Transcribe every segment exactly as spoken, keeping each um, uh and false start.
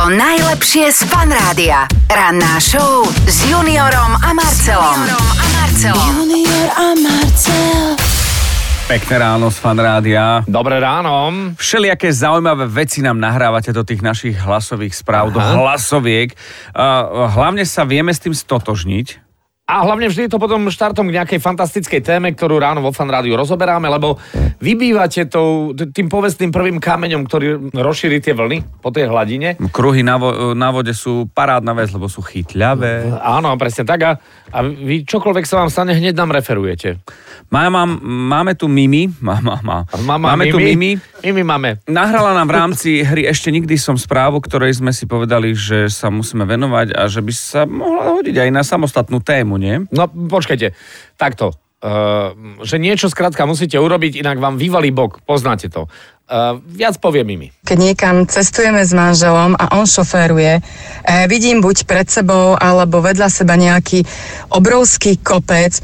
To najlepšie z Fun Rádia. Ranná show s Juniorom a Marcelom. Junior a Marcel. Pekné ráno z Fun Rádia. Dobré ráno. Všelijaké zaujímavé veci nám nahrávate do tých našich hlasových správ, aha, do hlasoviek. Hlavne sa vieme s tým stotožniť. A hlavne vždy je to potom štartom k nejakej fantastickej téme, ktorú ráno vo Fun Rádiu rozoberáme, lebo vy bývate tou, tým povestným prvým kameňom, ktorý rozšíri tie vlny po tej hladine. Kruhy na, vo, na vode sú parádna vec, lebo sú chytľavé. Áno, presne tak. A, a vy čokoľvek sa vám stane, hneď nám referujete. Má, má, máme tu Mimi. Má, má, má. Mama, máme Mimi. tu Mimi. Mimi máme. Nahrala nám v rámci hry Ešte nikdy som správu, ktorej sme si povedali, že sa musíme venovať a že by sa mohla hodiť aj na samostatnú tému. Nie? No počkajte, takto, uh, že niečo skrátka musíte urobiť, inak vám vyvalí bok, poznáte to. Uh, viac povie Mimi. Keď niekam cestujeme s manželom a on šoféruje, eh, vidím buď pred sebou alebo vedľa seba nejaký obrovský kopec,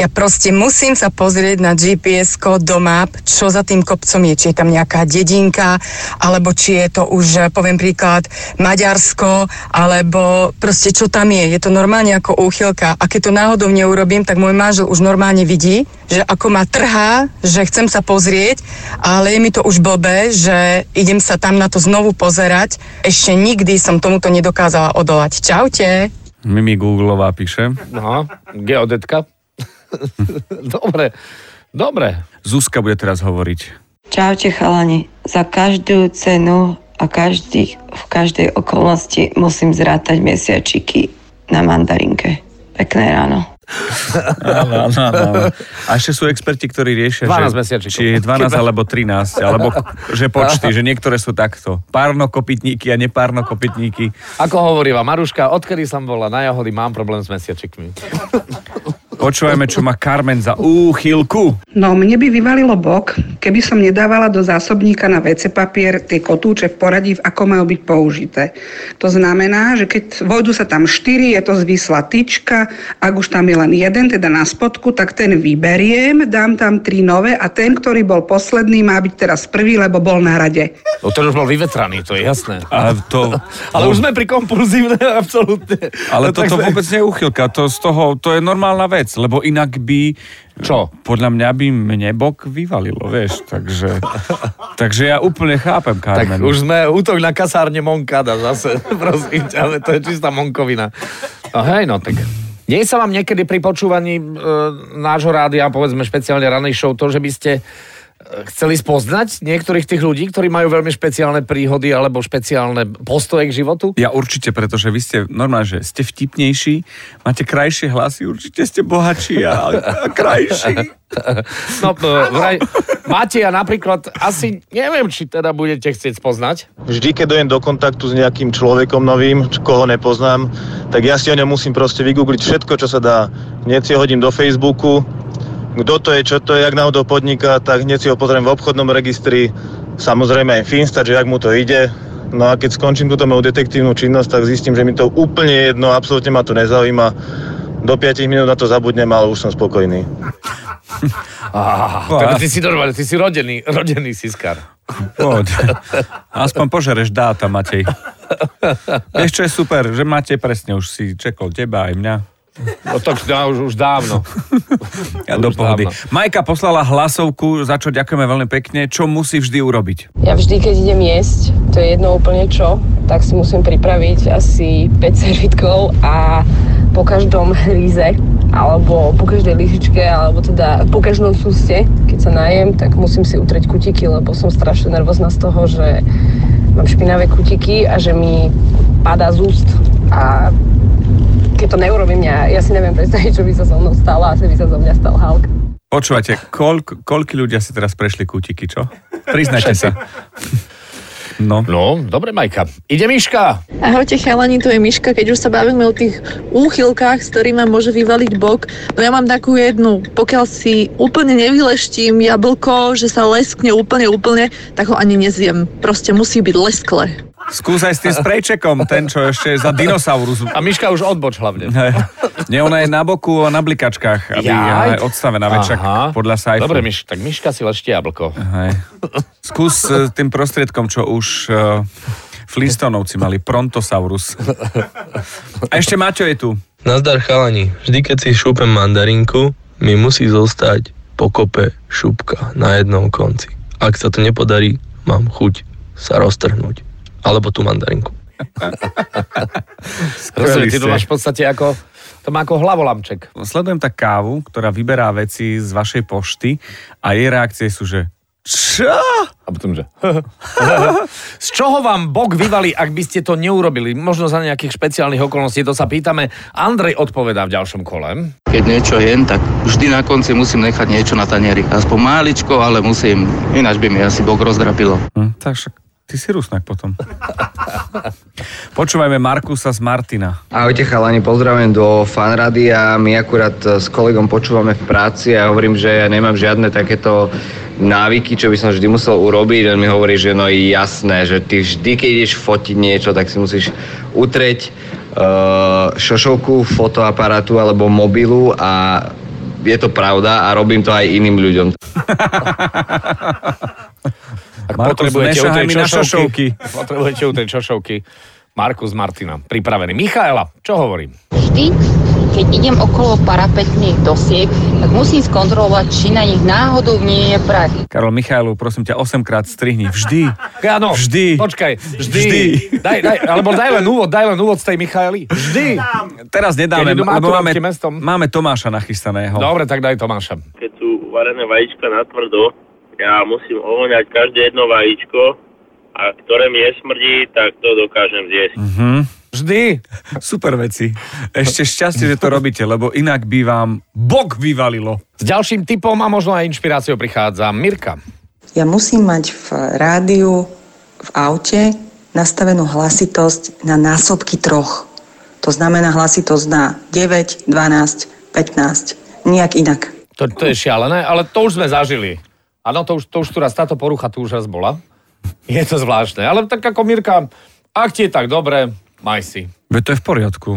ja proste musím sa pozrieť na gé pé esko do map, čo za tým kopcom je, či je tam nejaká dedinka, alebo či je to už, poviem príklad, Maďarsko, alebo proste čo tam je. Je to normálne ako úchylka. A keď to náhodou neurobím, tak môj manžel už normálne vidí, že ako ma trhá, že chcem sa pozrieť, ale je mi to už blbé, že idem sa tam na to znovu pozerať. Ešte nikdy som tomuto nedokázala odolať. Čaute. Mimi Googlová píše. No, geodetka. Dobre, dobre. Zuzka bude teraz hovoriť. Čaute chalani, za každú cenu a každý, v každej okolnosti musím zrátať mesiačiky na mandarinke. Pekné ráno. Áno, áno, áno. A ešte sú experti, ktorí riešia, že či je dvanásť alebo trinásť, alebo že počty, že niektoré sú takto. Párnokopytníky a nepárnokopytníky. Ako hovorí vám Maruška, odkedy som bola na jahody, mám problém s mesiačikmi. Počúvajme, čo má Karmen za úchylku. No, mne by vyvalilo bok, keby som nedávala do zásobníka na vé cé papier tie kotúče v poradí, ako majú byť použité. To znamená, že keď vojdu sa tam štyri, je to zvislá tyčka, ak už tam je len jeden, teda na spodku, tak ten vyberiem, dám tam tri nové a ten, ktorý bol posledný, má byť teraz prvý, lebo bol na rade. No, ten už bol vyvetraný, to je jasné. A to... Ale už sme pri kompulzívne, absolútne. Ale no, toto tak... vôbec nie je úchylka, to, z toho, to je normálna vec. Lebo inak by... Čo? Podľa mňa by mne bok vyvalilo, vieš, takže... takže ja úplne chápem Karmenu. Tak už sme útok na kasárne Monkada zase, prosím ťa, ale to je čistá Monkovina. No hej, no tak... Nie sa vám niekedy pri počúvaní e, nášho rádia, povedzme špeciálne ranej show, to, že by ste chceli spoznať niektorých tých ľudí, ktorí majú veľmi špeciálne príhody alebo špeciálne postoje k životu? Ja určite, pretože vy ste normálne, že ste vtipnejší, máte krajšie hlasy, určite ste bohatší a, a krajší. No, vraj, Mateja napríklad, asi neviem, či teda budete chcieť spoznať. Vždy, keď dojem do kontaktu s nejakým človekom novým, koho nepoznám, tak ja si o ňom musím proste vygoogliť všetko, čo sa dá. Hneď si hodím do Facebooku, kto to je, čo to je, jak náhodou podniká, tak hneď si ho pozriem v obchodnom registri, samozrejme aj v Insta, že jak mu to ide. No a keď skončím túto moju detektívnu činnosť, tak zistím, že mi to úplne jedno, absolútne ma to nezaujíma. Do päť minút na to zabudnem, ale už som spokojný. Ah, tak ty si normálne, ty si rodený, rodený siskar. Poď. Aspoň požereš dáta, Matej. Vieš, čo je super, že Matej presne už si čekol teba aj mňa. No tak no, už, už dávno. Ja už do pohody. Dávno. Majka poslala hlasovku, za čo ďakujeme veľmi pekne. Čo musí vždy urobiť? Ja vždy, keď idem jesť, to je jedno úplne čo, tak si musím pripraviť asi päť servítkov a po každom hríze, alebo po každej lyžičke, alebo teda po každom súste, keď sa najem, tak musím si utrieť kutiky, lebo som strašne nervózna z toho, že mám špinavé kutiky a že mi padá z úst a keď to neurobím, ja, ja si neviem predstaviť, čo by sa so mnou stalo, asi by sa zo mňa stal Hulk. Počúvate, koľk, koľky ľudia si teraz prešli kútiky, čo? Priznajte sa. No. No, dobre, Majka. Ide Miška. Ahojte, chalani, tu je Miška. Keď už sa bavíme o tých úchylkách, s ktorými môže vyvaliť bok, no ja mám takú jednu. Pokiaľ si úplne nevyleštím jablko, že sa leskne úplne, úplne, tak ho ani nezjem. Proste musí byť lesklé. Skús aj s tým sprejčekom, ten, čo ešte je za dinosaurus. A Miška už odboč hlavne. Nie, ona je na boku a na blikačkách, aby ja je odstavená večak podľa sajfu. Dobre, Miš, tak Miška si leštie jablko. Hej. Skús s tým prostriedkom, čo už... Uh... Flintstonovci mali Prontosaurus. A ešte Maťo je tu. Nazdar chalani, vždy keď si šúpem mandarinku, mi musí zostať pokope šupka na jednom konci. Ak sa to nepodarí, mám chuť sa roztrhnúť. Alebo tú mandarinku. Rozumiem, ty to máš v podstate ako... To má ako hlavolamček. Sledujem tak kávu, ktorá vyberá veci z vašej pošty a jej reakcie sú, že čo? A potom, že z čoho vám Bog vyvalí, ak by ste to neurobili? Možno za nejakých špeciálnych okolností, to sa pýtame. Andrej odpovedá v ďalšom kole. Keď niečo jem, tak vždy na konci musím nechať niečo na tanieri. Aspoň máličko, ale musím. Ináč by mi asi Bog rozdrapilo. Hm, tak ty si rusnak potom. Počúvajme Markusa z Martina. Ahojte chalani, pozdravujem do Fun Rádia. My akurát s kolegom počúvame v práci a hovorím, že ja nemám žiadne takéto návyky, čo by som vždy musel urobiť. On mi hovorí, že no jasné, že ty vždy, keď ideš fotiť niečo, tak si musíš utrieť uh, šošovku, fotoaparátu alebo mobilu a je to pravda a robím to aj iným ľuďom. Ak Markus, potrebujete nešahaj mi na šošovky. Potrebujete u tej šošovky. Markus Martina, pripravený. Michaela, čo hovorím? Vždy, keď idem okolo parapetných dosiek, tak musím skontrolovať, či na nich náhodou nie je prach. Karol Michaelu, prosím ťa, osemkrát strihni. Vždy. Áno, vždy. Počkaj, vždy. vždy. Daj, daj, alebo daj len úvod, daj len úvod z tej Michaely. Vždy. Dám. Teraz nedáme, máme, máme Tomáša nachystaného. Dobre, tak daj Tomáša. Keď sú varené vajíčka na tvrdo, ja musím ohoňať každé jedno vajíčko a ktoré mi nesmrdí, tak to dokážem zjesť. Mm-hmm. Vždy. Super veci. Ešte šťastie, že to robíte, lebo inak by vám Bog vyvalilo. S ďalším tipom a možno aj inšpiráciou prichádza Mirka. Ja musím mať v rádiu, v aute nastavenú hlasitosť na násobky troch. To znamená hlasitosť na deväť, dvanásť, pätnásť. Nijak inak. To, to je šialené, ale to už sme zažili. Áno, to už, to už tu raz, táto porucha tu už raz bola. Je to zvláštne, ale tak ako Mirka, ak ti je tak dobre, maj si. Veď to je v poriadku.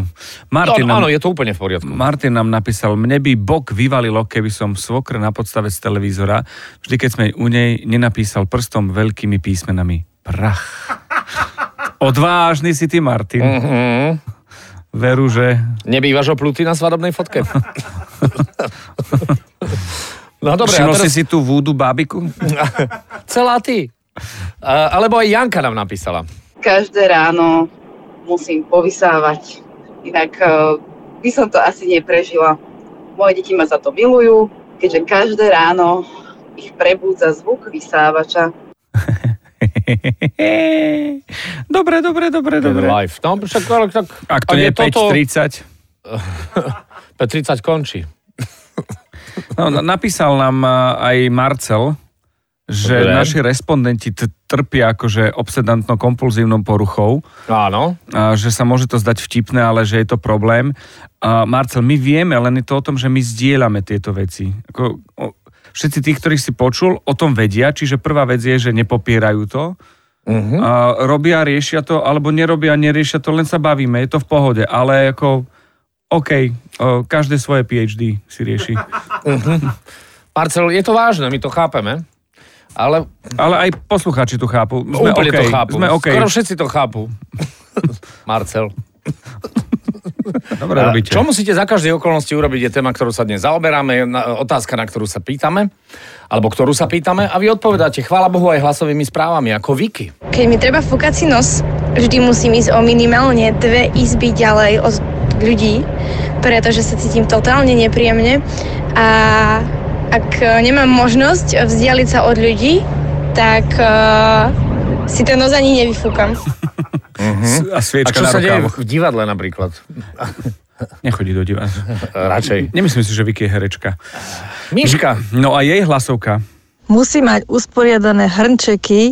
Martin no, nám, áno, je to úplne v poriadku. Martin nám napísal, mne by Bog vyvalilo, keby som svokr na podstave z televízora, vždy keď sme u nej nenapísal prstom veľkými písmenami prach. Odvážny si ty, Martin. Mm-hmm. Veru, že... Nebývaš oplutý na svadobnej fotke. No dobre, všimol teraz... si si tú vúdu bábiku? Celá ty. Uh, alebo aj Janka nám napísala. Každé ráno musím povysávať. Inak uh, by som to asi neprežila. Moje deti ma za to milujú, keďže každé ráno ich prebúdza zvuk vysávača. Dobre, dobre, dobre, dobre. Life. No, však, tak, ak to nie je päť tridsať. päť tridsať končí. No, napísal nám aj Marcel, že dobre. Naši respondenti t- trpia akože obsedantno-kompulzívnou poruchou. Áno. A že sa môže to zdať vtipné, ale že je to problém. A Marcel, my vieme, len je to o tom, že my zdieľame tieto veci. Ako, o, všetci tí, ktorých si počul, o tom vedia. Čiže prvá vec je, že nepopierajú to. Uh-huh. A robia, riešia to, alebo nerobia, neriešia to, len sa bavíme. Je to v pohode, ale ako... OK, každé svoje PhD si rieši. Marcel, je to vážne, my to chápeme. Ale, ale aj poslucháči to chápu. Sme úplne okay, to chápu. Sme okay. Skoro všetci to chápu. Marcel. Dobre robíte. Čo musíte za každej okolnosti urobiť, je téma, ktorú sa dnes zaoberáme, otázka, na ktorú sa pýtame, alebo ktorú sa pýtame a vy odpovedáte, chvála Bohu, aj hlasovými správami, ako Viki. Keď mi treba fúkať si nos, vždy musím ísť o minimálne dve izby ďalej od ľudí, pretože sa cítim totálne nepríjemne a ak nemám možnosť vzdialiť sa od ľudí, tak uh, si ten nos ani nevyfúkam. Uh-huh. A, a čo sa deje v divadle napríklad? Nechodí do divadla. Radšej. Nemyslím si, že Viki je herečka. Miška. No a jej hlasovka? Musí mať usporiadané hrnčeky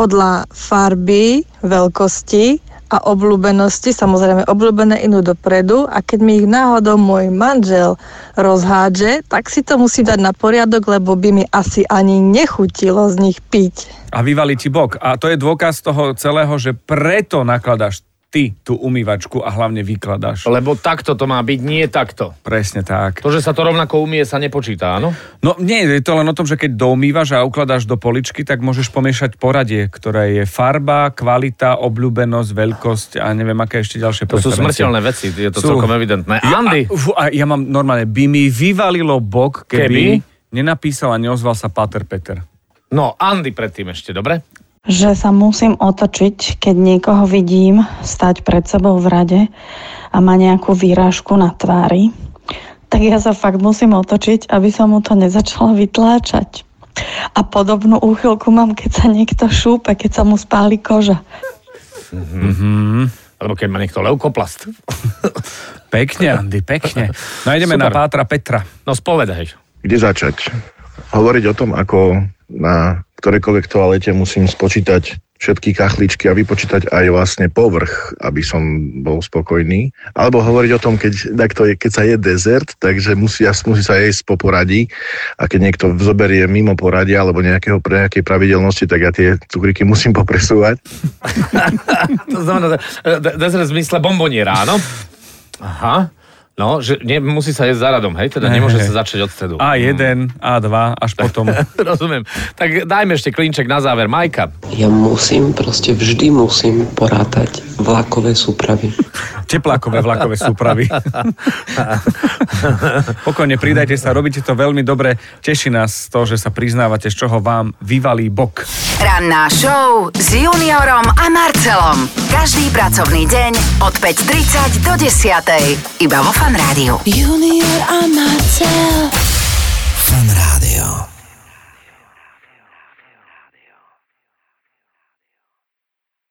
podľa farby, veľkosti a obľúbenosti, samozrejme obľúbené inú dopredu a keď mi ich náhodou môj manžel rozhádže, tak si to musím dať na poriadok, lebo by mi asi ani nechutilo z nich piť. A vyvalí ti Bog. A to je dôkaz toho celého, že preto nakladaš ty tú umývačku a hlavne vykladaš. Lebo takto to má byť, nie takto. Presne tak. To, že sa to rovnako umie, sa nepočíta, áno? No nie, je to len o tom, že keď doumývaš a ukladáš do poličky, tak môžeš pomiešať poradie, ktoré je farba, kvalita, obľúbenosť, veľkosť a neviem, aké ešte ďalšie preferencie. To sú smrteľné veci, je to sú... celkom evidentné. Ja, Andy! A, a ja mám normálne, by mi vyvalilo bok, keby, keby nenapísal a neozval sa Pater Peter. No, Andy predtým ešte, dobre? Že sa musím otočiť, keď niekoho vidím stať pred sebou v rade a má nejakú výrážku na tvári, tak ja sa fakt musím otočiť, aby som mu to nezačala vytláčať. A podobnú úchylku mám, keď sa niekto šúpe, keď sa mu spáli koža. Mm-hmm. Alebo keď má niekto leukoplast. Pekne, Andy, pekne. No ideme Super. Na Pátra Petra. No spovedaj. Kde začať? Hovoriť o tom, ako na ktorejkoľvek toalete musím spočítať všetky kachličky a vypočítať aj vlastne povrch, aby som bol spokojný. Alebo hovoriť o tom, keď, takto je, keď sa je dezert, takže musí, musí sa jesť po poradí a keď niekto zoberie mimo poradia alebo nejakého, nejakej pravidelnosti, tak ja tie cukríky musím popresúvať. To znamená, dezert v zmysle bomboniera, áno? Aha. No, že nie, musí sa jesť záradom, hej? Teda nemôže sa začať od stredu. á jeden, á dva, až potom. Rozumiem. Tak dajme ešte klinček na záver. Majka. Ja musím, proste vždy musím porátať vlakové súpravy. Teplákové vlakové súpravy. Pokojne pridajte sa, robíte to veľmi dobre. Teší nás to, že sa priznávate, z čoho vám vyvalí bok. Ranná show s Juniorom a Marcelom. Každý pracovný deň od päť tridsať do desať. Iba vo Fun Rádiu. Junior a Marcel. Fun Rádiu.